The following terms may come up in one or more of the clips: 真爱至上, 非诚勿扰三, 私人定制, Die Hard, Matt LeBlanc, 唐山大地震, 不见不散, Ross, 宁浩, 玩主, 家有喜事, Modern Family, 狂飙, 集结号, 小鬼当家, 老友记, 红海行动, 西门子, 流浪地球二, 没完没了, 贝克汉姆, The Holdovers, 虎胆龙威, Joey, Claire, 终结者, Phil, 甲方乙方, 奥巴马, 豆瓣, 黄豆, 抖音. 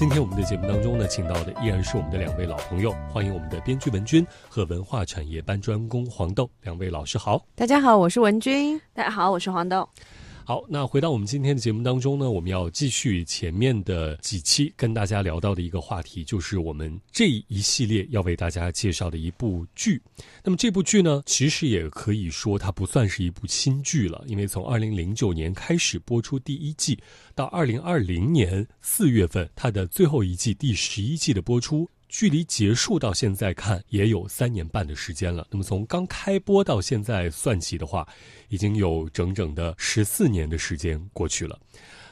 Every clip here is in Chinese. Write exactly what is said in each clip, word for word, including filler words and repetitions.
今天我们的节目当中呢，请到的依然是我们的两位老朋友，欢迎我们的编剧文君和文化产业搬砖工黄豆，两位老师好。大家好，我是文君。大家好，我是黄豆。好，那回到我们今天的节目当中呢，我们要继续前面的几期跟大家聊到的一个话题，就是我们这一系列要为大家介绍的一部剧。那么这部剧呢，其实也可以说它不算是一部新剧了，因为从二零零九年开始播出第一季，到二零二零年四月份它的最后一季第十一季的播出，距离结束到现在看也有三年半的时间了。那么从刚开播到现在算起的话，已经有整整的十四年的时间过去了。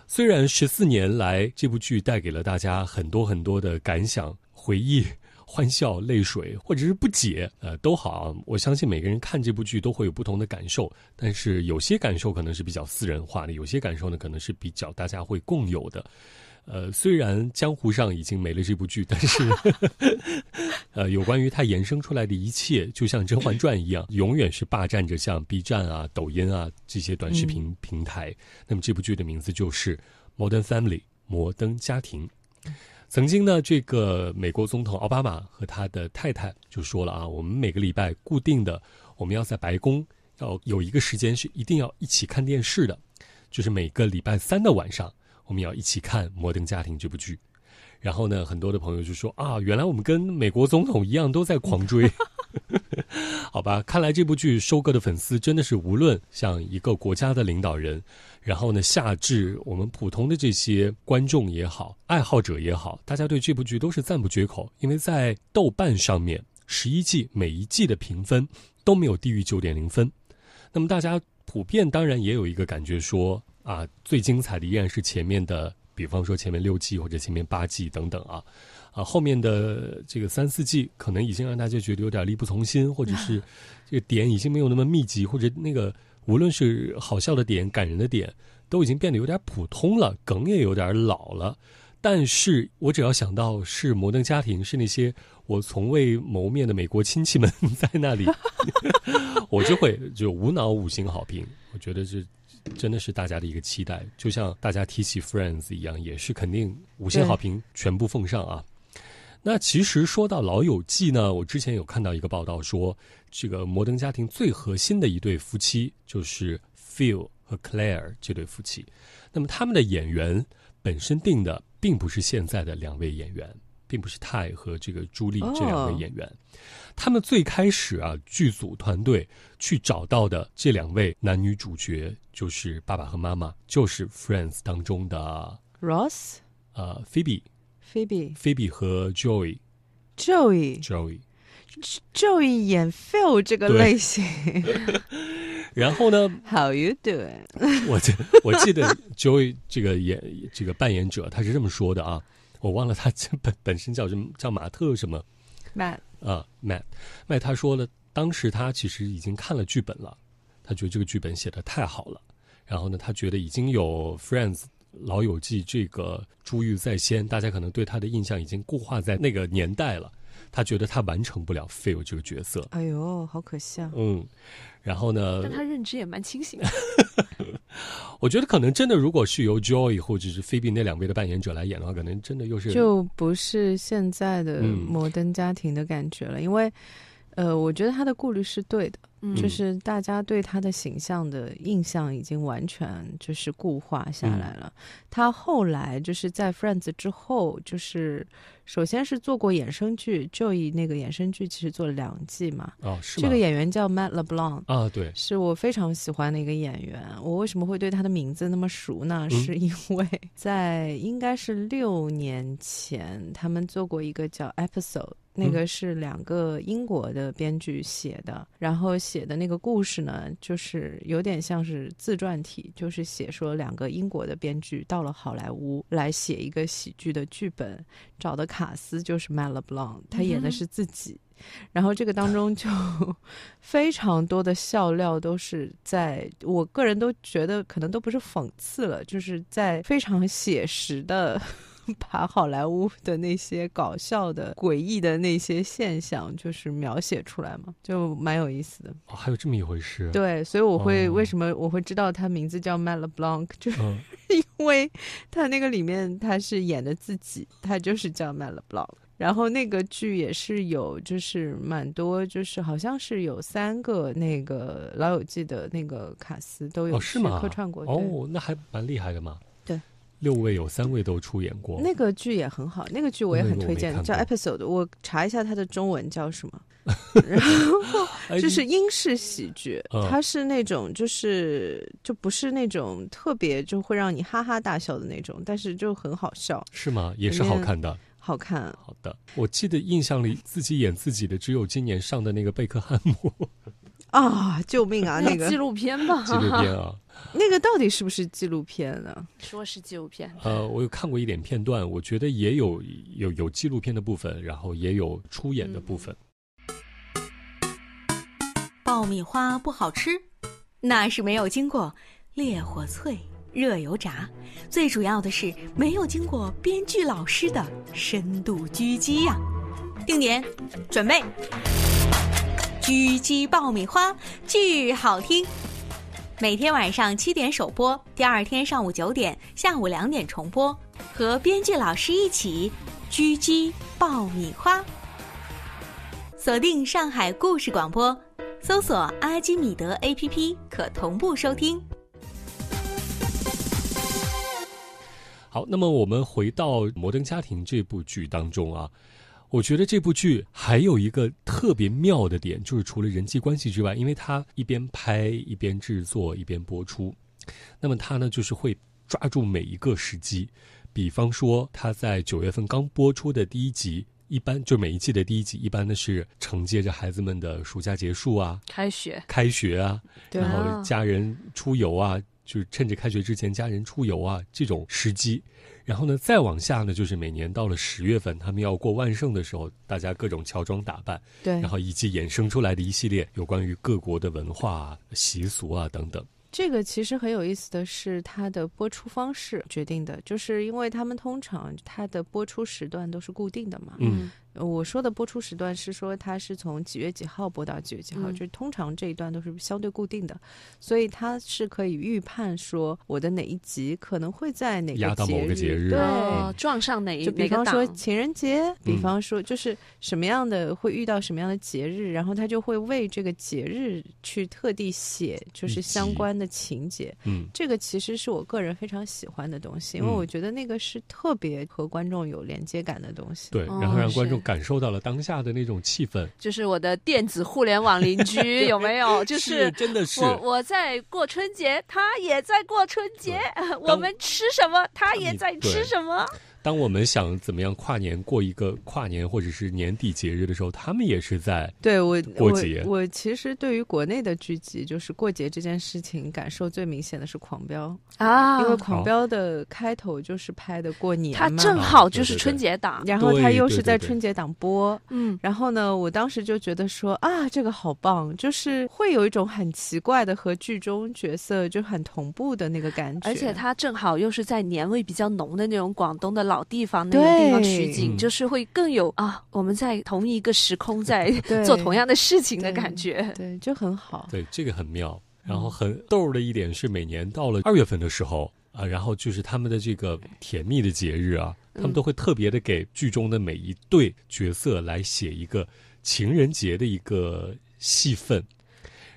虽然十四年来这部剧带给了大家很多很多的感想、回忆、欢笑、泪水，或者是不解，呃，都好啊。我相信每个人看这部剧都会有不同的感受，但是有些感受可能是比较私人化的，有些感受呢可能是比较大家会共有的。呃，虽然江湖上已经没了这部剧，但是呃，有关于它延伸出来的一切，就像《甄嬛传》一样，永远是霸占着像 B 站啊、抖音啊这些短视频平台。嗯、那么这部剧的名字就是《Modern Family》摩登家庭。曾经呢，这个美国总统奥巴马和他的太太就说了啊，我们每个礼拜固定的，我们要在白宫要有一个时间是一定要一起看电视的，就是每个礼拜三的晚上。我们要一起看《摩登家庭》这部剧，然后呢，很多的朋友就说啊，原来我们跟美国总统一样都在狂追，好吧？看来这部剧收割的粉丝真的是无论像一个国家的领导人，然后呢，下至我们普通的这些观众也好、爱好者也好，大家对这部剧都是赞不绝口。因为在豆瓣上面，十一季每一季的评分都没有低于九点零分，那么大家普遍当然也有一个感觉说。啊，最精彩的依然是前面的，比方说前面六季或者前面八季等等啊，啊，后面的这个三四季可能已经让大家觉得有点力不从心，或者是这个点已经没有那么密集，或者那个无论是好笑的点、感人的点，都已经变得有点普通了，梗也有点老了。但是我只要想到是摩登家庭，是那些我从未谋面的美国亲戚们在那里，我就会就无脑五星好评。我觉得是。真的是大家的一个期待，就像大家提起 Friends 一样，也是肯定五星好评全部奉上啊。那其实说到老友记呢，我之前有看到一个报道说，这个摩登家庭最核心的一对夫妻就是 Phil 和 Claire 这对夫妻。那么他们的演员本身定的并不是现在的两位演员，并不是泰和这个朱莉这两位演员、oh. 他们最开始啊，剧组团队去找到的这两位男女主角就是爸爸和妈妈，就是 Friends 当中的 Ross 呃 Phoebe Phoebe Phoebe 和 Joey Joey Joey Joey 演 Phil 这个类型然后呢 How you doing 我, 我记得 Joey 这个演这个扮演者他是这么说的啊，我忘了他本本身叫什么，叫马特什么 Matt 啊 Matt Matt 他说了，当时他其实已经看了剧本了，他觉得这个剧本写得太好了，然后呢他觉得已经有 Friends 老友记这个珠玉在先，大家可能对他的印象已经固化在那个年代了，他觉得他完成不了 Phil 这个角色。哎呦好可惜啊。嗯，然后呢但他认知也蛮清醒的我觉得可能真的如果是由 Joey 或者是 Phoebe 那两位的扮演者来演的话，可能真的又是就不是现在的摩登家庭的感觉了、嗯、因为呃，我觉得他的顾虑是对的、嗯、就是大家对他的形象的印象已经完全就是固化下来了、嗯、他后来就是在 Friends 之后，就是首先是做过衍生剧，就以那个衍生剧其实做了两季嘛。哦，是吗？这个演员叫 Matt LeBlanc 啊，对，是我非常喜欢的一个演员。我为什么会对他的名字那么熟呢？嗯、是因为在应该是六年前，他们做过一个叫 Episode， 那个是两个英国的编剧写的，嗯、然后写的那个故事呢，就是有点像是自传体，就是写说两个英国的编剧到了好莱坞来写一个喜剧的剧本，找的。卡斯就是 Matt LeBlanc， 他演的是自己、嗯、然后这个当中就非常多的笑料都是在我个人都觉得可能都不是讽刺了，就是在非常写实的把好莱坞的那些搞笑的诡异的那些现象就是描写出来嘛，就蛮有意思的、哦、还有这么一回事。对，所以我会、哦、为什么我会知道他名字叫 Matt LeBlanc， 就是、嗯、因为他那个里面他是演的自己，他就是叫 Matt LeBlanc。然后那个剧也是有就是蛮多，就是好像是有三个那个老友记的那个卡司都有去客串过。 哦, 哦那还蛮厉害的嘛。对，六位有三位都出演过。那个剧也很好，那个剧我也很推荐，叫 Episode。 我查一下它的中文叫什么然后就是英式喜剧、哎、它是那种就是就不是那种特别就会让你哈哈大笑的那种，但是就很好笑。是吗？也是好看的。好看、啊、好的。我记得印象里自己演自己的只有今年上的那个贝克汉姆啊、哦！救命啊！那个纪录片吧，纪录片啊，那个到底是不是纪录片呢、啊？说是纪录片。呃，我有看过一点片段，我觉得也有有有纪录片的部分，然后也有出演的部分、嗯、爆米花不好吃，那是没有经过烈火脆热油炸，最主要的是没有经过编剧老师的深度狙击呀、啊！定点准备，狙击爆米花巨好听。每天晚上七点首播，第二天上午九点、下午两点重播。和编剧老师一起狙击爆米花。锁定上海故事广播，搜索阿基米德 A P P 可同步收听。好，那么我们回到《摩登家庭》这部剧当中啊，我觉得这部剧还有一个特别妙的点，就是除了人际关系之外，因为它一边拍一边制作一边播出，那么它呢就是会抓住每一个时机。比方说它在九月份刚播出的第一集，一般就每一季的第一集一般的是承接着孩子们的暑假结束啊，开学开学啊，然后家人出游啊，就是趁着开学之前家人出游啊，这种时机。然后呢再往下呢，就是每年到了十月份他们要过万圣的时候，大家各种乔装打扮，对，然后以及衍生出来的一系列有关于各国的文化、啊、习俗啊等等。这个其实很有意思的是它的播出方式决定的，就是因为他们通常它的播出时段都是固定的嘛。嗯，我说的播出时段是说它是从几月几号播到几月几号、嗯、就是通常这一段都是相对固定的，所以它是可以预判说我的哪一集可能会在哪个节日压到某个节日，对、嗯、撞上哪一个档，就比方说情人节，比方说就是什么样的会遇到什么样的节日、嗯、然后它就会为这个节日去特地写就是相关的情节。嗯，这个其实是我个人非常喜欢的东西、嗯、因为我觉得那个是特别和观众有连接感的东西。对，然后让观众感受到了当下的那种气氛，就是我的电子互联网邻居有没有？就是是真的是我我在过春节，他也在过春节，我们吃什么，他也在吃什么。当我们想怎么样跨年过一个跨年或者是年底节日的时候，他们也是在对我过节。 我, 我, 我其实对于国内的剧集就是过节这件事情感受最明显的是狂飙啊，因为狂飙的开头就是拍的过年嘛，它正好就是春节档、啊、对对对，然后它又是在春节档播。嗯，然后呢我当时就觉得说啊这个好棒，就是会有一种很奇怪的和剧中角色就很同步的那个感觉，而且它正好又是在年味比较浓的那种广东的老地方那个地方取景，就是会更有啊我们在同一个时空在做同样的事情的感觉。 对, 对就很好，对，这个很妙。然后很逗的一点是每年到了二月份的时候啊，然后就是他们的这个甜蜜的节日啊，他们都会特别的给剧中的每一对角色来写一个情人节的一个戏份。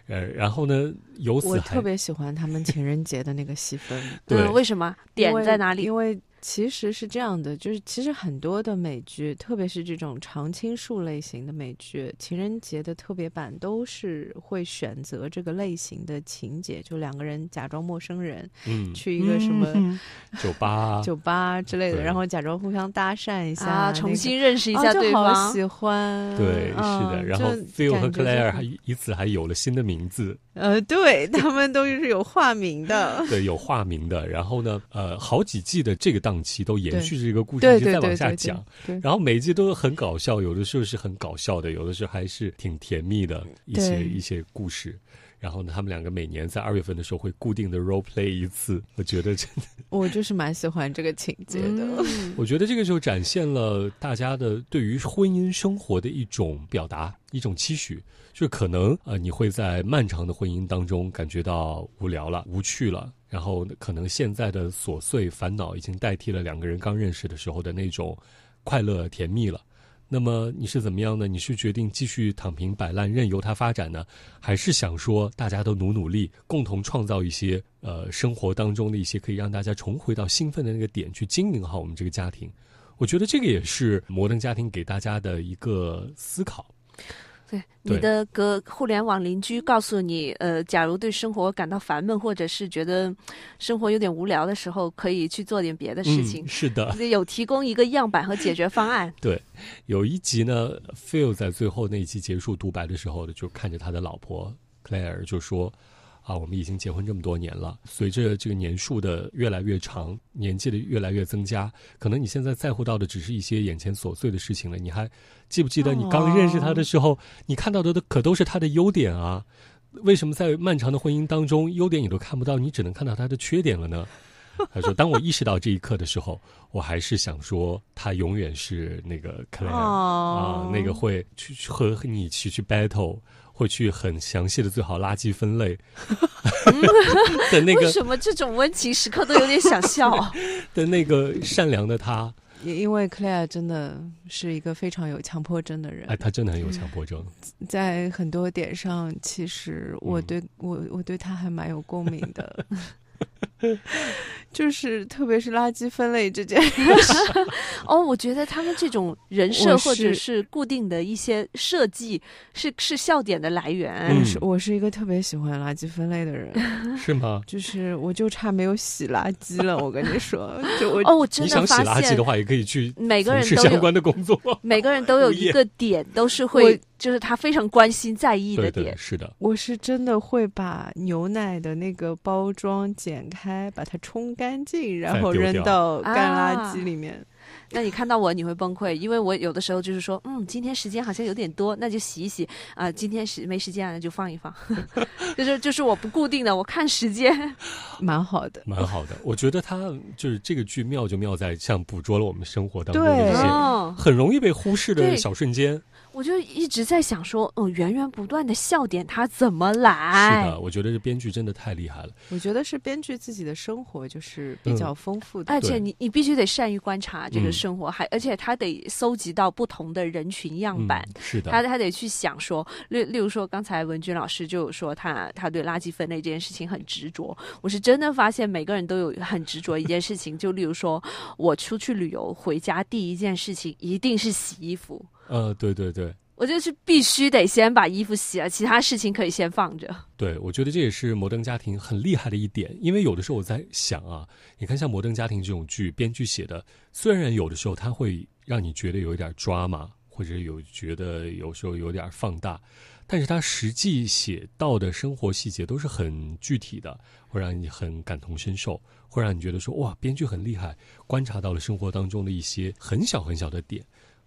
呃，然后呢由此我特别喜欢他们情人节的那个戏份对、嗯、为什么点在哪里？因为, 因为其实是这样的，就是其实很多的美剧，特别是这种常青树类型的美剧，情人节的特别版都是会选择这个类型的情节，就两个人假装陌生人，嗯，去一个什么、嗯、酒吧酒吧之类的，然后假装互相搭讪一下、啊那个、重新认识一下对方、啊、就好喜欢。对、啊、是的。然后 Phil 和 Claire 还以此还有了新的名字，呃对，他们都是有化名的对，有化名的。然后呢呃好几季的这个档上期都延续这个故事一直在往下讲，然后每一季都很搞笑，有的时候是很搞笑的，有的时候还是挺甜蜜的一些一些故事。然后呢他们两个每年在二月份的时候会固定的 role play 一次，我觉得真的我就是蛮喜欢这个情节的、嗯、我觉得这个就展现了大家的对于婚姻生活的一种表达，一种期许，就是可能呃你会在漫长的婚姻当中感觉到无聊了，无趣了，然后可能现在的琐碎烦恼已经代替了两个人刚认识的时候的那种快乐甜蜜了。那么你是怎么样呢？你是决定继续躺平摆烂任由它发展呢，还是想说大家都努努力共同创造一些呃生活当中的一些可以让大家重回到兴奋的那个点，去经营好我们这个家庭。我觉得这个也是摩登家庭给大家的一个思考。对，你的隔互联网邻居告诉你，呃，假如对生活感到烦闷，或者是觉得生活有点无聊的时候，可以去做点别的事情。嗯、是的，有提供一个样板和解决方案。对，有一集呢 ，Phil 在最后那一集结束独白的时候，就看着他的老婆 Claire 就说：“啊，我们已经结婚这么多年了，随着这个年数的越来越长，年纪的越来越增加，可能你现在在乎到的只是一些眼前琐碎的事情了，你还。”记不记得你刚认识他的时候、oh. 你看到的可都是他的优点啊，为什么在漫长的婚姻当中优点你都看不到，你只能看到他的缺点了呢？他说当我意识到这一刻的时候，我还是想说他永远是那个 Claire、oh. 啊，那个会去和你去去 battle， 会去很详细的做好垃圾分类的那个为什么这种温情时刻都有点想笑的那个善良的他，也因为 Claire 真的是一个非常有强迫症的人，哎，他真的很有强迫症，在很多点上，其实我对、嗯、我我对他还蛮有共鸣的，就是特别是垃圾分类这件事。哦，我觉得他们这种人设或者是固定的一些设计是是笑点的来源。我是我是一个特别喜欢垃圾分类的人，是吗？就是我就差没有洗垃圾了，我跟你说，就我哦，我真的发现你想洗垃圾的话，也可以去每个人都有相关的工作，每个人都有一个点，都是会。就是他非常关心在意的点。对对，是的，我是真的会把牛奶的那个包装剪开，把它冲干净，然后扔到干垃圾里面、啊、那你看到我你会崩溃，因为我有的时候就是说嗯，今天时间好像有点多，那就洗一洗啊、呃，今天时没时间啊，那就放一放就是就是我不固定的，我看时间蛮好的蛮好的。我觉得他就是这个剧妙就妙在像捕捉了我们生活当中的一些很容易被忽视的小瞬间。我就一直在想说，嗯，源源不断的笑点它怎么来？是的，我觉得这编剧真的太厉害了。我觉得是编剧自己的生活就是比较丰富的，嗯、而且你你必须得善于观察这个生活，还、嗯、而且他得搜集到不同的人群样板。嗯、是的，他他得去想说，例例如说，刚才文君老师就有说他他对垃圾分类这件事情很执着。我是真的发现每个人都有很执着一件事情，就例如说我出去旅游回家第一件事情一定是洗衣服。呃，对对对，我就是必须得先把衣服洗了，其他事情可以先放着。对，我觉得这也是摩登家庭很厉害的一点，因为有的时候我在想啊，你看像摩登家庭这种剧，编剧写的，虽然有的时候它会让你觉得有一点 drama， 或者有觉得有时候有点放大，但是它实际写到的生活细节都是很具体的，会让你很感同身受，会让你觉得说哇，编剧很厉害，观察到了生活当中的一些很小很小的点。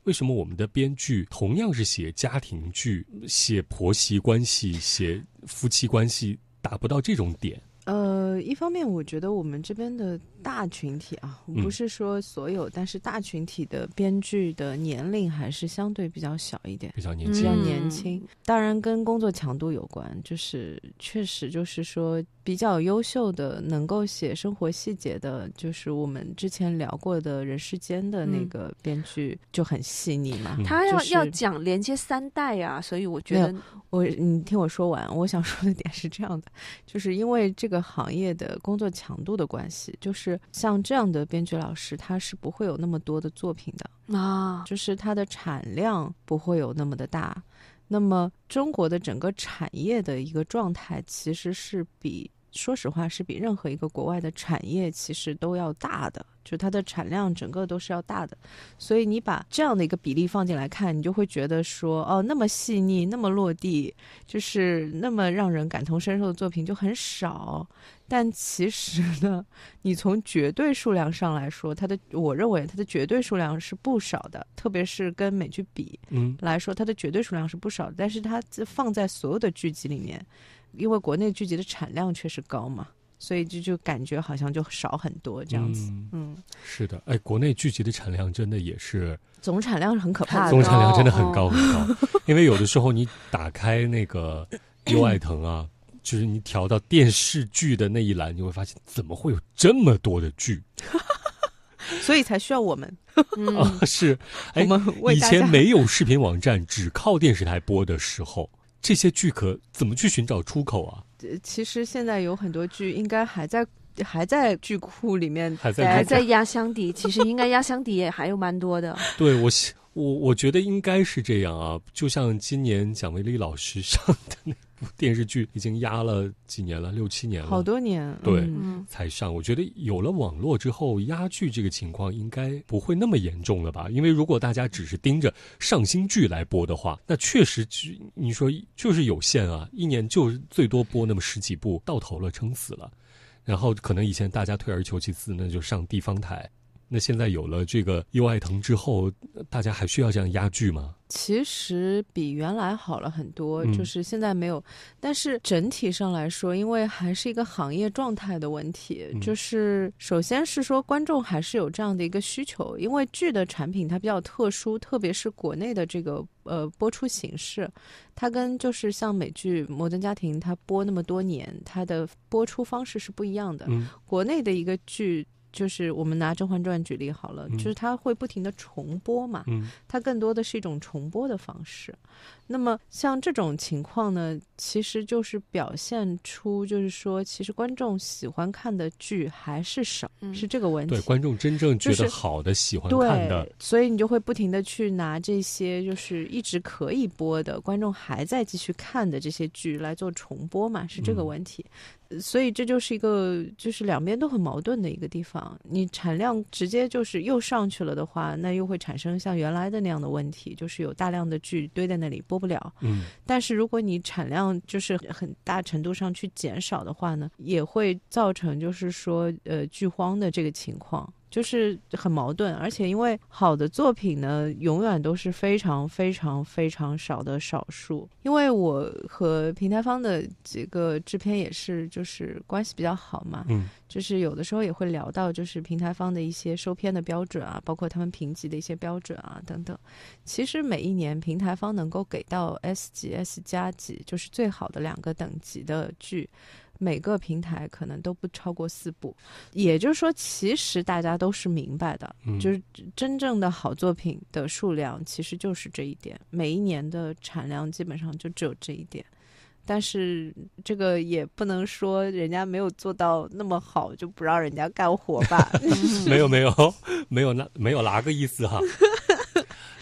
为什么我们的编剧同样是写家庭剧，写婆媳关系，写夫妻关系，达不到这种点？呃，一方面我觉得我们这边的大群体啊，不是说所有、嗯、但是大群体的编剧的年龄还是相对比较小一点，比较年轻、嗯、比较年轻。当然跟工作强度有关，就是确实就是说比较优秀的能够写生活细节的，就是我们之前聊过的人世间的那个编剧就很细腻嘛、嗯、他要、就是、要讲连接三代啊，所以我觉得我你听我说完，我想说的点是这样的，就是因为这个行业的工作强度的关系，就是像这样的编剧老师他是不会有那么多的作品的啊，就是他的产量不会有那么的大。那么中国的整个产业的一个状态其实是比说实话是比任何一个国外的产业其实都要大的，就它的产量整个都是要大的，所以你把这样的一个比例放进来看，你就会觉得说哦，那么细腻那么落地，就是那么让人感同身受的作品就很少。但其实呢，你从绝对数量上来说，它的我认为它的绝对数量是不少的，特别是跟美剧比嗯来说，它的绝对数量是不少的，但是它放在所有的剧集里面，因为国内剧集的产量确实高嘛，所以就就感觉好像就少很多这样子。 嗯, 嗯是的。哎，国内剧集的产量真的也是总产量是很可怕的，总产量真的很高很高、哦、因为有的时候你打开那个优爱腾啊就是你调到电视剧的那一栏，你会发现怎么会有这么多的剧所以才需要我们、啊、是。哎，以前没有视频网站只靠电视台播的时候，这些剧可怎么去寻找出口啊？其实现在有很多剧应该还在还在剧库里面，还在还在压箱底其实应该压箱底也还有蛮多的对，我我我觉得应该是这样啊，就像今年蒋雯丽老师上的那部电视剧已经压了几年了，六七年了，好多年，对、嗯、才上。我觉得有了网络之后压剧这个情况应该不会那么严重了吧，因为如果大家只是盯着上新剧来播的话，那确实你说就是有限啊，一年就最多播那么十几部，到头了撑死了。然后可能以前大家退而求其次，那就上地方台，那现在有了这个优爱腾之后，大家还需要这样压剧吗？其实比原来好了很多、嗯、就是现在没有，但是整体上来说因为还是一个行业状态的问题、嗯、就是首先是说观众还是有这样的一个需求，因为剧的产品它比较特殊，特别是国内的这个呃播出形式，它跟就是像美剧《摩登家庭》它播那么多年，它的播出方式是不一样的、嗯、国内的一个剧就是我们拿《甄嬛传》举例好了、嗯、就是它会不停的重播嘛、嗯、它更多的是一种重播的方式。那么像这种情况呢，其实就是表现出就是说其实观众喜欢看的剧还是少、嗯、是这个问题。对，观众真正觉得好的、就是、喜欢看的，所以你就会不停的去拿这些就是一直可以播的观众还在继续看的这些剧来做重播嘛，是这个问题、嗯、所以这就是一个就是两边都很矛盾的一个地方。你产量直接就是又上去了的话，那又会产生像原来的那样的问题，就是有大量的剧堆在那里播不了。嗯，但是如果你产量就是很大程度上去减少的话呢，也会造成就是说呃剧荒的这个情况，就是很矛盾。而且因为好的作品呢永远都是非常非常非常少的少数。因为我和平台方的几个制片也是就是关系比较好嘛，嗯，就是有的时候也会聊到就是平台方的一些收片的标准啊，包括他们评级的一些标准啊等等。其实每一年平台方能够给到 S 级 S 加级就是最好的两个等级的剧，每个平台可能都不超过四部，也就是说其实大家都是明白的、嗯、就是真正的好作品的数量其实就是这一点，每一年的产量基本上就只有这一点。但是这个也不能说人家没有做到那么好就不让人家干活吧没有没有没有那没有哪个意思哈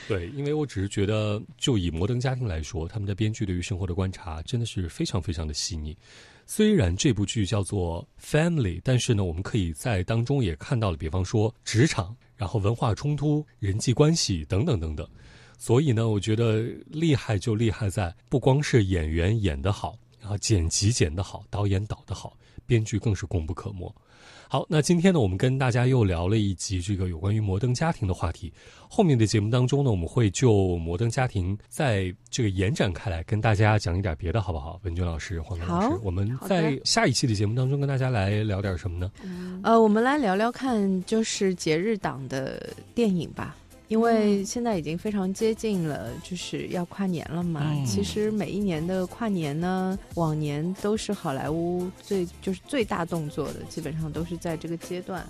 对，因为我只是觉得就以摩登家庭来说，他们的编剧对于生活的观察真的是非常非常的细腻。虽然这部剧叫做 Family， 但是呢我们可以在当中也看到了比方说职场，然后文化冲突、人际关系等等等等。所以呢我觉得厉害就厉害在不光是演员演得好，然后剪辑剪得好，导演导得好，编剧更是功不可没。好，那今天呢我们跟大家又聊了一集这个有关于摩登家庭的话题，后面的节目当中呢我们会就摩登家庭在这个延展开来跟大家讲一点别的，好不好？文娟老师、黄老师，我们在下一期的节目当中跟大家来聊点什么呢？呃，我们来聊聊看就是节日档的电影吧，因为现在已经非常接近了，就是要跨年了嘛、嗯、其实每一年的跨年呢往年都是好莱坞最就是最大动作的，基本上都是在这个阶段。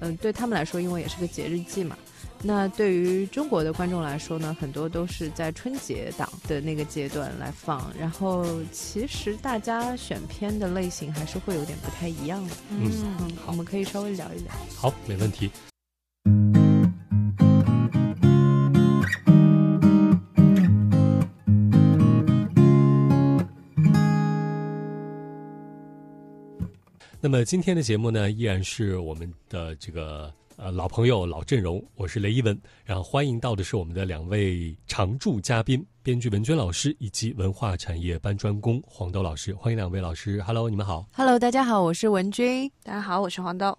嗯、呃，对他们来说因为也是个节日季嘛，那对于中国的观众来说呢很多都是在春节档的那个阶段来放，然后其实大家选片的类型还是会有点不太一样的。 嗯, 嗯好，我们可以稍微聊一聊。好，没问题。那么今天的节目呢依然是我们的这个呃老朋友老阵容，我是雷一文，然后欢迎到的是我们的两位常驻嘉宾，编剧文娟老师以及文化产业搬砖工黄豆老师，欢迎两位老师。 Hello， 你们好。 Hello， 大家好，我是文娟。大家好，我是黄豆。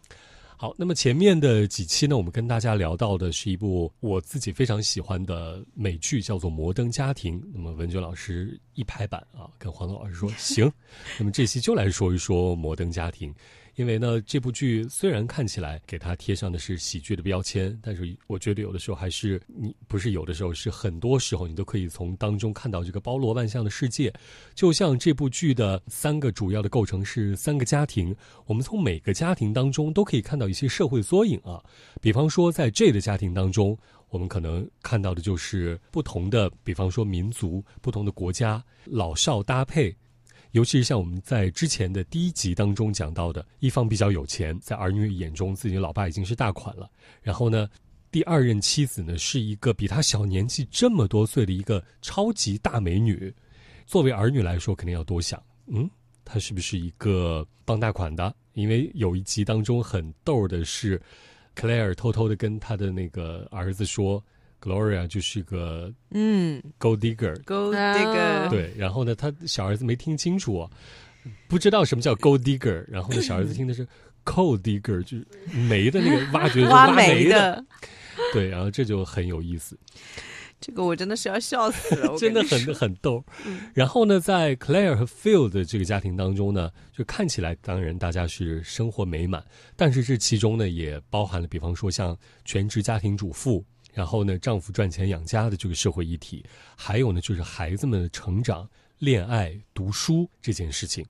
好，那么前面的几期呢我们跟大家聊到的是一部我自己非常喜欢的美剧，叫做《摩登家庭》。那么文娟老师一拍板啊跟黄总老师说行，那么这期就来说一说《摩登家庭》。因为呢这部剧虽然看起来给它贴上的是喜剧的标签，但是我觉得有的时候还是你不是有的时候是很多时候你都可以从当中看到这个包罗万象的世界。就像这部剧的三个主要的构成是三个家庭，我们从每个家庭当中都可以看到一些社会缩影啊。比方说在 J 的家庭当中，我们可能看到的就是不同的比方说民族、不同的国家老少搭配，尤其是像我们在之前的第一集当中讲到的，一方比较有钱，在儿女眼中自己的老爸已经是大款了，然后呢第二任妻子呢是一个比他小年纪这么多岁的一个超级大美女，作为儿女来说肯定要多想，嗯，她是不是一个傍大款的。因为有一集当中很逗的是 Claire 偷偷的跟她的那个儿子说Gloria 就是个嗯 gold digger gold digger 对，然后呢他小儿子没听清楚、啊、不知道什么叫 gold digger， 然后呢小儿子听的是 coal digger 就是煤的那个挖掘挖煤 的, 挖煤的对，然后这就很有意思，这个我真的是要笑死了真的很很逗、嗯、然后呢在 Claire 和 Phil 的这个家庭当中呢，就看起来当然大家是生活美满，但是这其中呢也包含了比方说像全职家庭主妇，然后呢丈夫赚钱养家的这个社会议题，还有呢就是孩子们的成长、恋爱、读书这件事情，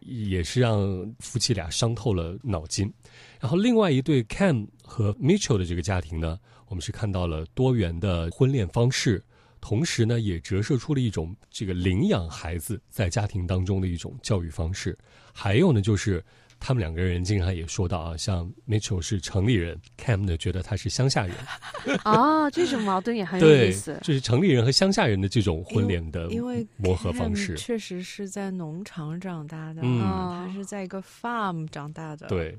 也是让夫妻俩伤透了脑筋。然后另外一对 Cam 和 Mitchell 的这个家庭呢，我们是看到了多元的婚恋方式，同时呢也折射出了一种这个领养孩子在家庭当中的一种教育方式。还有呢就是他们两个人经常也说到啊，像 Mitchell 是城里人， Cam 呢觉得他是乡下人啊，这种矛盾也很有意思，就是城里人和乡下人的这种婚恋的磨合方式。因为 Cam 确实是在农场长大的、嗯、他是在一个 farm 长大的，对，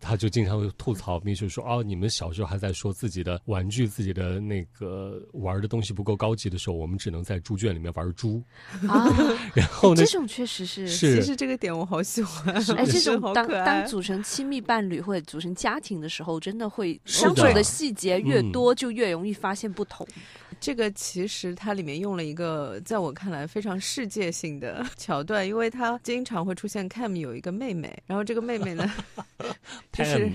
他就经常会吐槽 Mitchell 说哦，你们小时候还在说自己的玩具、自己的那个玩的东西不够高级的时候，我们只能在猪圈里面玩猪啊。然后呢，这种确实是，是其实这个点我好喜欢。哎，这种当当组成亲密伴侣或者组成家庭的时候，真的会相处的细节越多，就越容易发现不同。嗯、这个其实它里面用了一个在我看来非常世界性的桥段，因为它经常会出现 Cam 有一个妹妹，然后这个妹妹呢，就是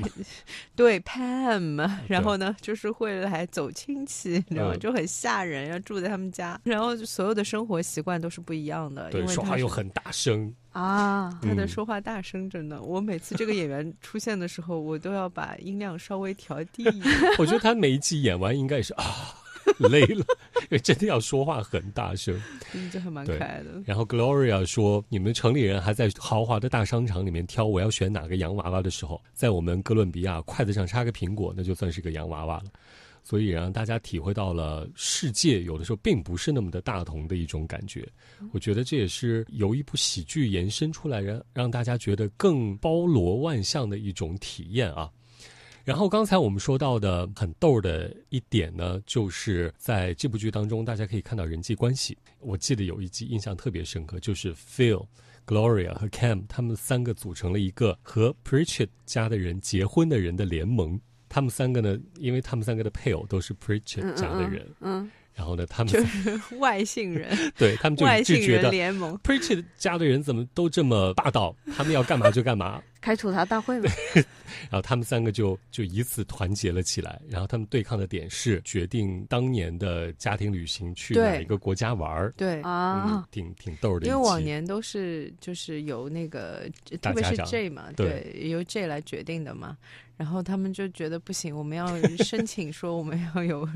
对 Pam， 然后呢就是会来走亲戚，然后就很吓人，要住在他们家，然后所有的生活习惯都是不一样的，对，因为说话又很大声啊，他的说话大声真的、嗯、我每次这个演员出现的时候我都要把音量稍微调低一点我觉得他每一集演完应该是啊累了，因为真的要说话很大声，嗯，这还蛮可爱的。然后 Gloria 说，你们城里人还在豪华的大商场里面挑我要选哪个洋娃娃的时候，在我们哥伦比亚筷子上插个苹果那就算是个洋娃娃了，所以让大家体会到了世界有的时候并不是那么的大同的一种感觉。我觉得这也是由一部喜剧延伸出来让让大家觉得更包罗万象的一种体验啊。然后刚才我们说到的很逗的一点呢，就是在这部剧当中大家可以看到人际关系。我记得有一集印象特别深刻，就是 Phil、Gloria 和 Cam 他们三个组成了一个和 Pritchett 家的人结婚的人的联盟。他们三个呢，因为他们三个的配偶都是 Pritchett 家的人， 嗯, 嗯, 嗯然后呢，他们就是外姓人，对，他们就一直觉得 Pritchett 家的人怎么都这么霸道，他们要干嘛就干嘛，开吐槽大会嘛。然后他们三个就就以此团结了起来。然后他们对抗的点是决定当年的家庭旅行去哪一个国家玩，对啊、嗯，挺挺逗的。因为往年都是就是由那个，特别是 J 嘛，对，对由 J 来决定的嘛。然后他们就觉得不行，我们要申请说我们要有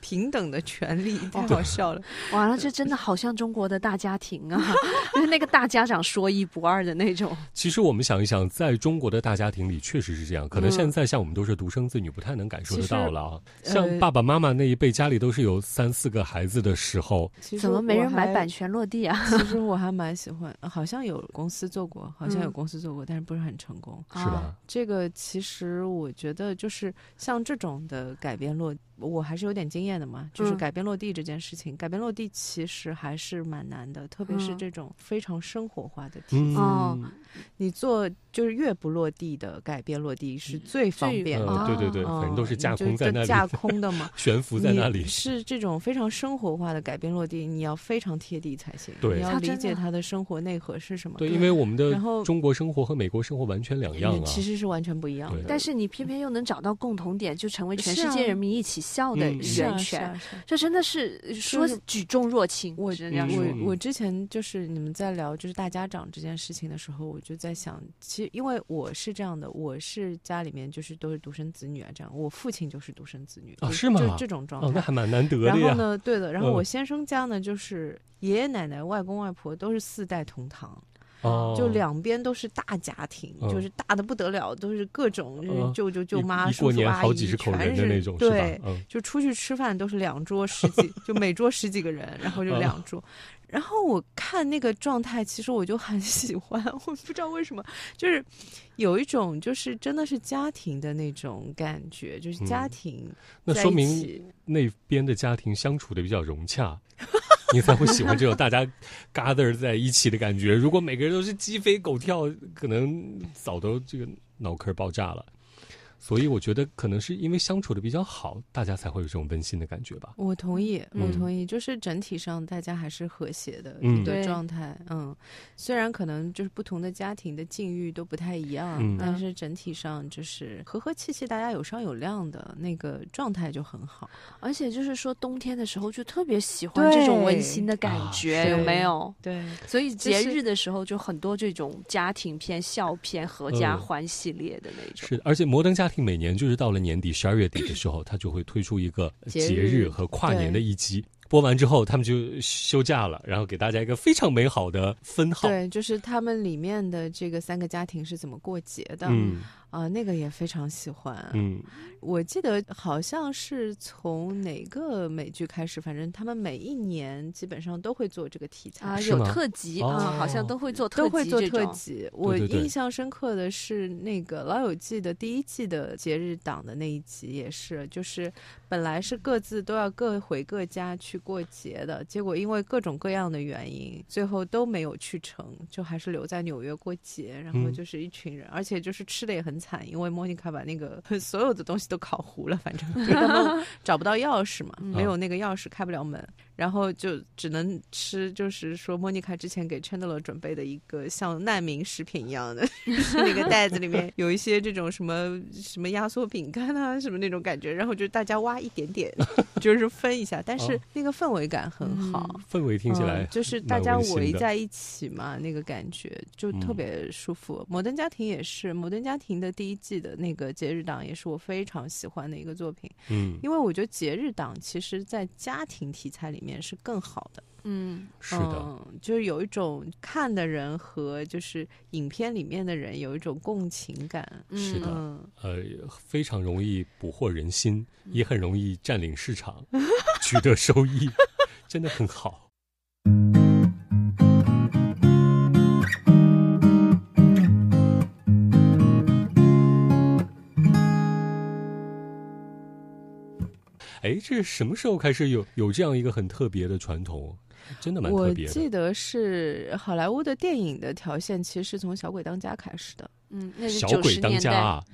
平等的权利太好笑了。完了，这真的好像中国的大家庭啊就是那个大家长说一不二的那种。其实我们想一想，在中国的大家庭里确实是这样，可能现在像我们都是独生子女不太能感受得到了啊。像爸爸妈妈那一辈家里都是有三四个孩子的时候，怎么没人买版权落地啊？其实我还蛮喜欢，好像有公司做过，好像有公司做过、嗯、但是不是很成功，是吧？这个其实我觉得就是像这种的改编落地我还是有点经验的嘛，就是改编落地这件事情、嗯、改编落地其实还是蛮难的，特别是这种非常生活化的题材、嗯嗯、你做就是越不落地的改变落地是最方便的、嗯、对对对、嗯、反正都是架空在那里，架空的嘛悬浮在那里，是这种非常生活化的改变落地，你要非常贴地才行，对，你要理解他的生活内核是什么，对，因为我们的中国生活和美国生活完全两样啊，其实是完全不一样的，但是你偏偏又能找到共同点，就成为全世界人民一起笑的源泉、啊嗯啊啊啊、这真的是说举重若轻。我我我之前就是你们在聊就是大家长这件事情的时候，我就在想，其实因为我是这样的，我是家里面就是都是独生子女啊，这样我父亲就是独生子女啊，是吗？就这种状态、哦、那还蛮难得的呀。然后呢，对的，然后我先生家呢，就是爷爷奶奶、外公外婆都是四代同堂。Oh, 就两边都是大家庭、嗯、就是大的不得了，都是各种、嗯、舅舅舅妈叔叔阿姨，一过年好几十口人的那种，对、嗯、就出去吃饭都是两桌十几就每桌十几个人然后就两桌、嗯、然后我看那个状态其实我就很喜欢，我不知道为什么，就是有一种就是真的是家庭的那种感觉，就是家庭、嗯、那说明那边的家庭相处的比较融洽你才会喜欢这种大家 gather 在一起的感觉，如果每个人都是鸡飞狗跳，可能早都这个脑壳爆炸了，所以我觉得可能是因为相处的比较好，大家才会有这种温馨的感觉吧。我同意，我同意、嗯、就是整体上大家还是和谐的一个、嗯、状态，嗯，虽然可能就是不同的家庭的境遇都不太一样、嗯、但是整体上就是和和气气，大家有商有量的那个状态就很好，而且就是说冬天的时候就特别喜欢这种温馨的感觉，有没有？对，所以节日的时候就很多这种家庭片、笑片、合家欢系列的那种、呃、是，而且摩登家庭每年就是到了年底十二月底的时候，他就会推出一个节日和跨年的一集，播完之后他们就休假了，然后给大家一个非常美好的分号，对，就是他们里面的这个三个家庭是怎么过节的，嗯啊、呃，那个也非常喜欢，嗯，我记得好像是从哪个美剧开始，反正他们每一年基本上都会做这个题材啊，有特辑啊、哦嗯，好像都会做特辑，都会做特辑。我印象深刻的是那个《老友记》的第一季的节日档的那一集，也是，就是本来是各自都要各回各家去过节的，结果因为各种各样的原因，最后都没有去成，就还是留在纽约过节，然后就是一群人，嗯、而且就是吃的也很。因为莫妮卡把那个所有的东西都烤糊了，反正他们找不到钥匙嘛，没有那个钥匙开不了门，然后就只能吃，就是说莫妮卡之前给 Chandler 准备的一个像难民食品一样的那个袋子，里面有一些这种什么什么压缩饼干啊什么那种感觉，然后就大家挖一点点就是分一下，但是那个氛围感很好、嗯、氛围听起来、嗯、就是大家围在一起嘛，那个感觉就特别舒服、嗯、摩登家庭也是，摩登家庭的第一季的那个节日档也是我非常喜欢的一个作品，嗯，因为我觉得节日档其实在家庭题材里面是更好的，嗯，是的、嗯、就是有一种看的人和就是影片里面的人有一种共情感，是的、嗯、呃，非常容易捕获人心、嗯、也很容易占领市场取得收益真的很好。哎，这什么时候开始有有这样一个很特别的传统？真的蛮特别的。我记得是好莱坞的电影的条线其实是从小鬼当家开始的，嗯，那是小鬼当家、啊、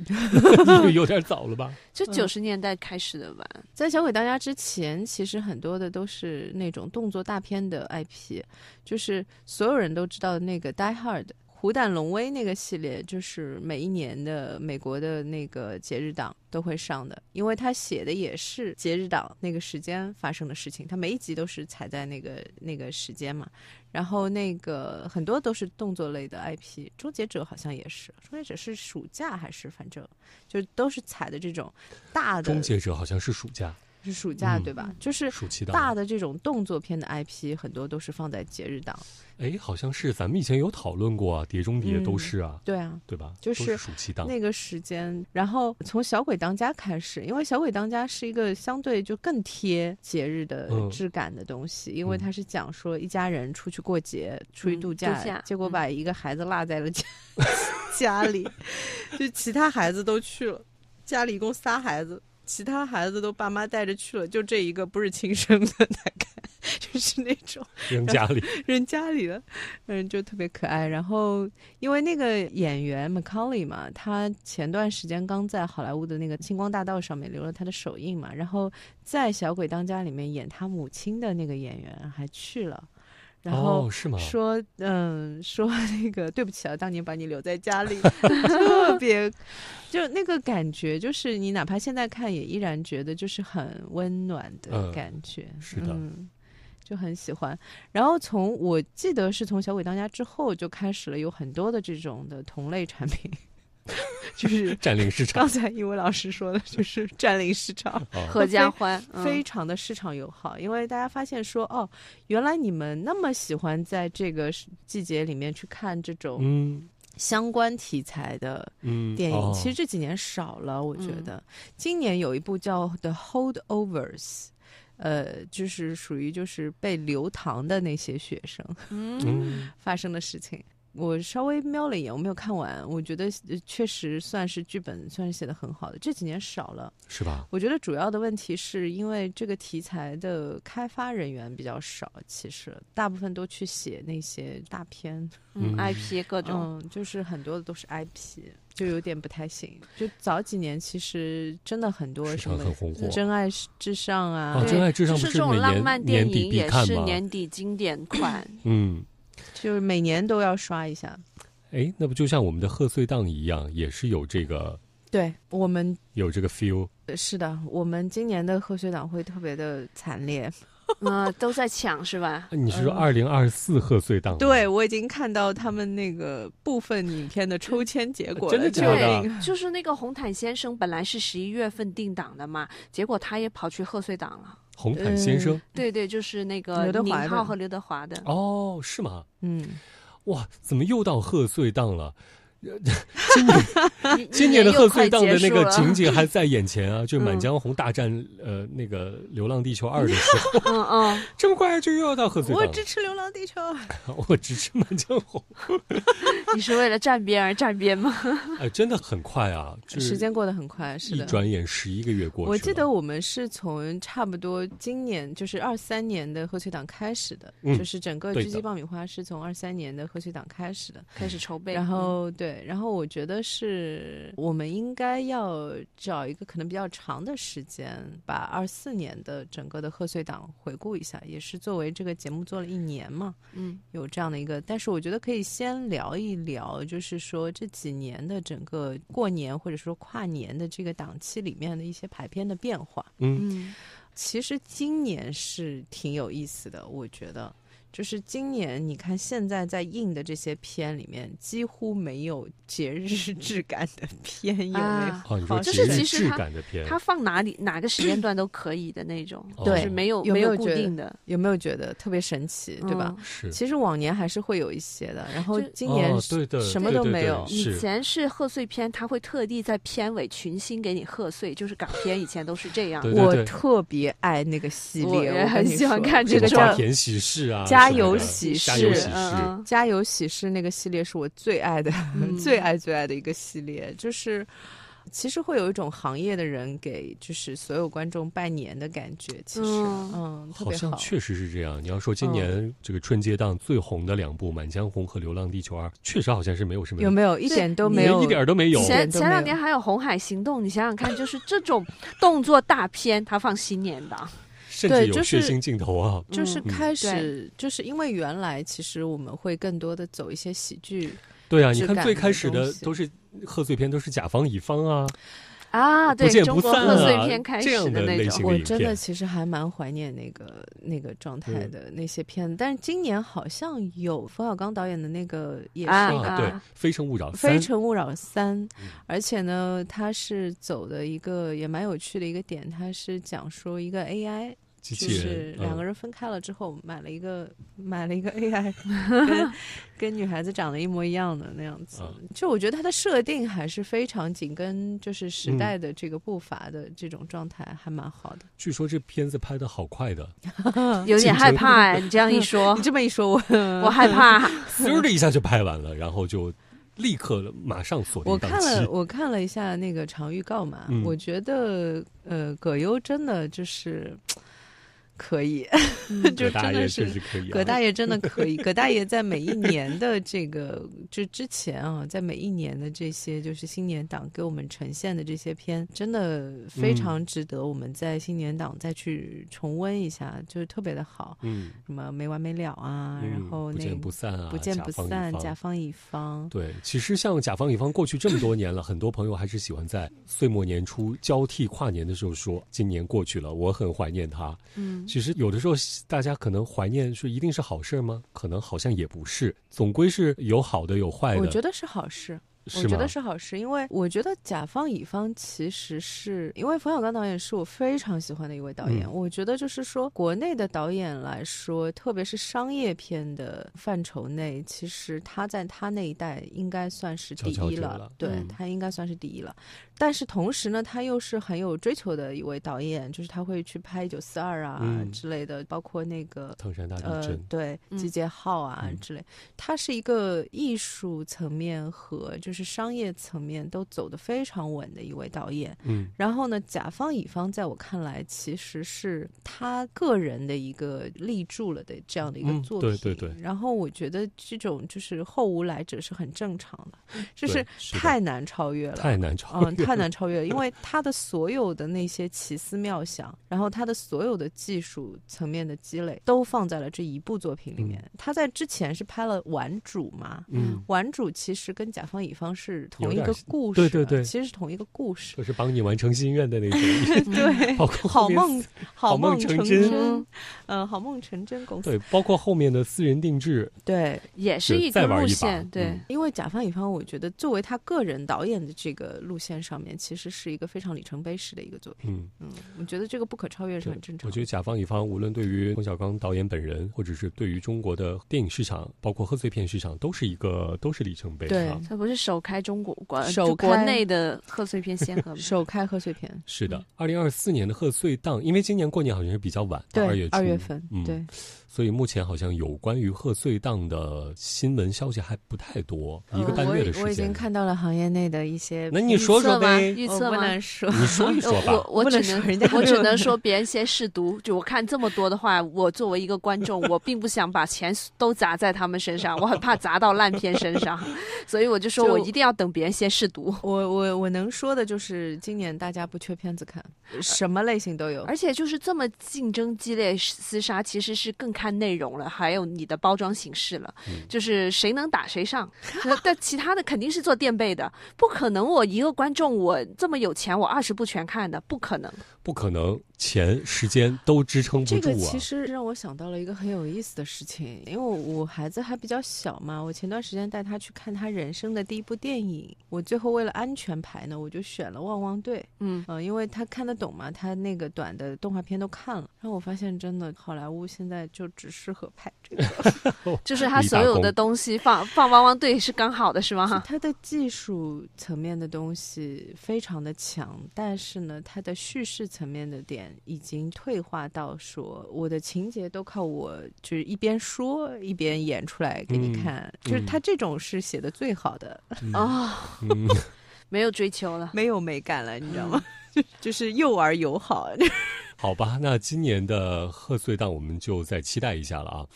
有点早了吧，就九十年代开始的吧、嗯、在小鬼当家之前其实很多的都是那种动作大片的 I P， 就是所有人都知道的那个 Die Hard虎胆龙威那个系列，就是每一年的美国的那个节日档都会上的，因为他写的也是节日档那个时间发生的事情，他每一集都是踩在那个那个时间嘛。然后那个很多都是动作类的 I P， 终结者好像也是，终结者是暑假还是反正就都是踩的这种大的。终结者好像是暑假。是暑假、嗯、对吧，就是大的这种动作片的 I P 很多都是放在节日档，哎，好像是咱们以前有讨论过啊，碟中谍都是啊、嗯、对啊，对吧，就是暑期档那个时间。然后从小鬼当家开始，因为小鬼当家是一个相对就更贴节日的质感的东西、嗯、因为它是讲说一家人出去过节、嗯、出去度假、嗯、度假结果把一个孩子落在了家、嗯、家里就其他孩子都去了，家里一共仨孩子，其他孩子都爸妈带着去了，就这一个不是亲生的，大概就就是那种扔家里扔家里的，嗯，就特别可爱。然后因为那个演员 Macaulay 嘛，他前段时间刚在好莱坞的那个星光大道上面留了他的首映嘛，然后在《小鬼当家》里面演他母亲的那个演员还去了。然后哦，是吗？说嗯，说那个对不起啊，当年把你留在家里，特别就那个感觉，就是你哪怕现在看也依然觉得就是很温暖的感觉，嗯、是的、嗯，就很喜欢。然后从我记得是从《小鬼当家》之后就开始了有很多的这种的同类产品。就是占领市场，刚才一位老师说的就是占领市场，合家欢，非常的市场友好。因为大家发现说，哦，原来你们那么喜欢在这个季节里面去看这种相关题材的电影，其实这几年少了。我觉得今年有一部叫《The Holdovers》，呃，就是属于就是被留堂的那些学生发生的事情。我稍微瞄了一眼，我没有看完。我觉得确实算是剧本算是写得很好的，这几年少了，是吧？我觉得主要的问题是因为这个题材的开发人员比较少，其实大部分都去写那些大片，嗯 I P 各种，嗯，就是很多的都是 I P， 就有点不太行。就早几年其实真的很多什么真爱至上啊，啊真爱至上不是每年，就是这种浪漫电影也是年底经典款，嗯。就是每年都要刷一下，哎，那不就像我们的贺岁档一样，也是有这个，对，我们有这个 feel。是的，我们今年的贺岁档会特别的惨烈，啊、呃，都在抢是吧？你是说二零二四贺岁档？对，我已经看到他们那个部分影片的抽签结果了，真的假的？对，就是那个红毯先生本来是十一月份定档的嘛，结果他也跑去贺岁档了。红毯先生、嗯，对对，就是那个宁浩和刘德华的。哦，是吗？嗯，哇，怎么又到贺岁档了？今年今年的贺岁档的那个情景还在眼前啊，就《满江红大战》呃那个《流浪地球二》的时候。嗯嗯，这么快就又要到贺岁档了。我支持《流浪地球》，我支持《满江红》。你是为了站边而站边吗？哎，真的很快啊！时间过得很快，是的。一转眼十一个月过去了。我记得我们是从差不多今年就是二三年的贺岁档开始的，嗯、就是整个《狙击爆米花》是从二三年的贺岁档开始的，开始筹备。然后对，然后我觉得是我们应该要找一个可能比较长的时间，把二四年的整个的贺岁档回顾一下，也是作为这个节目做了一年嘛，嗯，有这样的一个。但是我觉得可以先聊一聊，就是说这几年的整个。个过年或者说跨年的这个档期里面的一些排片的变化，嗯，其实今年是挺有意思的，我觉得就是今年你看现在在映的这些片里面几乎没有节日质感的片，有没有？啊，就是其实它它放哪里哪个时间段都可以的那种，对，就是没有没有固定的，有没有觉得特别神奇，对吧？是，其实往年还是会有一些的，然后今年什么都没有。以前是贺岁片，它会特地在片尾群星给你贺岁，就是港片以前都是这样。我特别爱那个系列，我很喜欢看这个叫《田喜事》啊。家有喜事，家有喜事那个系列是我最爱的、嗯、最爱最爱的一个系列，就是其实会有一种行业的人给就是所有观众拜年的感觉，其实 嗯, 嗯特别好，好像确实是这样。你要说今年这个春节档最红的两部《满江红》和《流浪地球二》，确实好像是没有什么，有没有一点都没有，一点都没有。前前两年还有《红海行动》，你想想看，就是这种动作大片，它放新年档。甚至有血腥镜头啊！就是，就是开始，就是因为原来其实我们会更多的走一些喜剧。对啊，你看最开始的都是贺岁片，都是甲方乙方啊。啊，对，不见不散啊，中国贺岁片开始的那种，我真的其实还蛮怀念那个那个状态的那些片子。嗯、但是今年好像有冯小刚导演的那个也是、啊啊、对，《非诚勿扰》《非诚勿扰三》，而且呢，它是走的一个也蛮有趣的一个点，它是讲说一个 A I。就是两个人分开了之后，买了一个买了一个 A I， 跟跟女孩子长得一模一样的那样子。就我觉得它的设定还是非常紧跟就是时代的这个步伐的这种状态，还蛮好的。据说这片子拍的好快的，有点害怕哎！你这样一说，你这么一说，我我害怕，嗖的一下就拍完了，然后就立刻马上锁定档期。我看了我看了一下那个长预告嘛，我觉得呃葛优真的就是。可以，嗯、就真的是葛大爷真的可以。葛大爷在每一年的这个就之前啊，在每一年的这些就是新年档给我们呈现的这些片，真的非常值得我们在新年档再去重温一下，嗯、就是特别的好。嗯，什么没完没了啊，嗯、然后那不见不散啊，不见不散，甲方乙方。对，其实像甲方乙方过去这么多年了，很多朋友还是喜欢在岁末年初交替跨年的时候说，今年过去了，我很怀念他。嗯。其实有的时候大家可能怀念是一定是好事吗？可能好像也不是，总归是有好的有坏的。我觉得是好事，我觉得是好事，因为我觉得甲方乙方其实是因为冯小刚导演是我非常喜欢的一位导演、嗯、我觉得就是说国内的导演来说，特别是商业片的范畴内，其实他在他那一代应该算是第一 了, 了对、嗯、他应该算是第一了，但是同时呢他又是很有追求的一位导演，就是他会去拍一九四二啊、嗯、之类的，包括那个唐山大地震、呃、对、嗯、集结号啊、嗯、之类，他是一个艺术层面和就是商业层面都走得非常稳的一位导演。嗯，然后呢甲方乙方在我看来其实是他个人的一个立住了的这样的一个作品、嗯、对对对，然后我觉得这种就是后无来者是很正常的，就是太难超越了，太难超越了、嗯太难超越了，因为他的所有的那些奇思妙想，然后他的所有的技术层面的积累都放在了这一部作品里面、嗯、他在之前是拍了玩主嘛、嗯、玩主其实跟甲方乙方是同一个故事，对对对，其实是同一个故事，就是帮你完成心愿的那种对，包括好梦好梦成真，嗯，好梦成真公司，对，包括后面的私人定制，对，也是一个路线，对、嗯、因为甲方乙方我觉得作为他个人导演的这个路线上面其实是一个非常里程碑式的一个作品。 嗯, 嗯我觉得这个不可超越是很正常。我觉得甲方乙方无论对于冯小刚导演本人或者是对于中国的电影市场包括贺岁片市场都是一个都是里程碑。对，它不是首开中国首开国内的贺岁片先河首开贺岁片是的。二零二四年的贺岁档，因为今年过年好像是比较晚，对，二月初二月份、嗯、对，所以目前好像有关于贺岁档的新闻消息还不太多、嗯、一个半月的时间 我, 我已经看到了行业内的一些，那你说说呗，预测吗？我不能说，你说一说吧。我我只能我只能说别人先试读，就我看这么多的话，我作为一个观众我并不想把钱都砸在他们身上，我很怕砸到烂片身上所以我就说我一定要等别人先试读。我我我能说的就是今年大家不缺片子看，什么类型都有，而且就是这么竞争激烈厮杀，其实是更看内容了，还有你的包装形式了、嗯、就是谁能打谁上但其他的肯定是做垫背的，不可能我一个观众我这么有钱我二十部全看的，不可能不可能，钱时间都支撑不住啊。这个其实让我想到了一个很有意思的事情，因为我孩子还比较小嘛，我前段时间带他去看他人生的第一部电影，我最后为了安全牌呢我就选了汪汪队，嗯、呃、因为他看得懂嘛，他那个短的动画片都看了，然后我发现真的好莱坞现在就只适合拍这个就是他所有的东西放放汪汪队是刚好的，是吗？他的技术层面的东西非常的强，但是呢他的叙事层面的点已经退化到说我的情节都靠我就是一边说一边演出来给你看、嗯、就是他这种是写的最好的啊、嗯哦嗯、没有追求了，没有美感了，你知道吗、嗯、就是幼儿友好好吧，那今年的贺岁档我们就再期待一下了啊。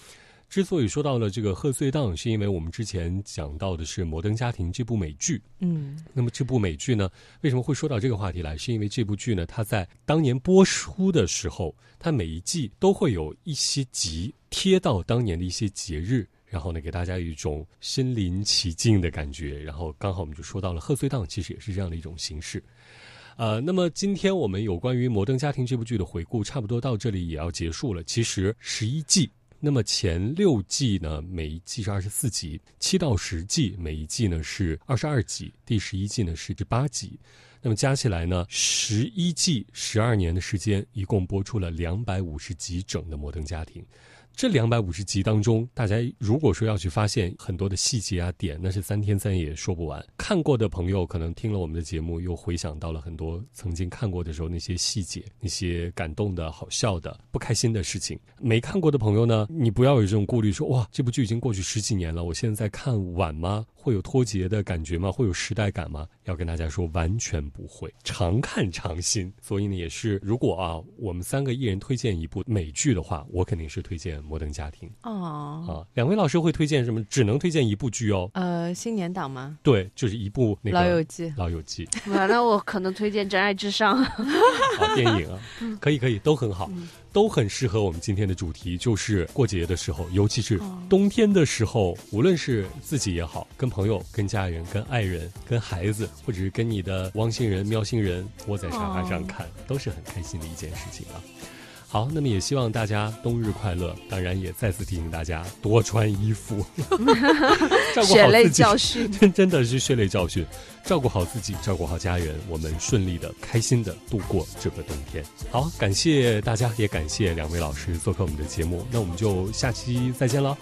之所以说到了这个贺岁档，是因为我们之前讲到的是《摩登家庭》这部美剧。嗯，那么这部美剧呢，为什么会说到这个话题来？是因为这部剧呢，它在当年播出的时候，它每一季都会有一些集贴到当年的一些节日，然后呢，给大家一种身临其境的感觉。然后刚好我们就说到了贺岁档，其实也是这样的一种形式。呃，那么今天我们有关于《摩登家庭》这部剧的回顾，差不多到这里也要结束了。其实十一季。那么前六季呢，每一季是二十四集；七到十季，每一季呢是二十二集；第十一季呢是十八集。那么加起来呢，十一季十二年的时间，一共播出了两百五十集整的《摩登家庭》。这两百五十集当中，大家如果说要去发现很多的细节啊点，那是三天三夜说不完。看过的朋友可能听了我们的节目，又回想到了很多曾经看过的时候那些细节，那些感动的、好笑的、不开心的事情。没看过的朋友呢，你不要有这种顾虑说，哇，这部剧已经过去十几年了，我现在看晚吗？会有脱节的感觉吗？会有时代感吗？要跟大家说完全不会，常看常新。所以呢也是，如果啊我们三个一人推荐一部美剧的话，我肯定是推荐《摩登家庭》。哦、oh. 啊，两位老师会推荐什么？只能推荐一部剧哦。呃，新年档吗？对，就是一部那个老友记。老友记完了，我可能推荐《真爱至上》啊，电影啊，可以可以，都很好、嗯，都很适合我们今天的主题，就是过节的时候，尤其是冬天的时候，无论是自己也好，跟朋友、跟家人、跟爱人、跟孩子，或者是跟你的汪星人、喵星人窝在沙发上看，都是很开心的一件事情啊。好，那么也希望大家冬日快乐，当然也再次提醒大家多穿衣服血泪教训真的是血泪教训，照顾好自己，照顾好家人，我们顺利的开心的度过这个冬天。好，感谢大家，也感谢两位老师做客我们的节目，那我们就下期再见了，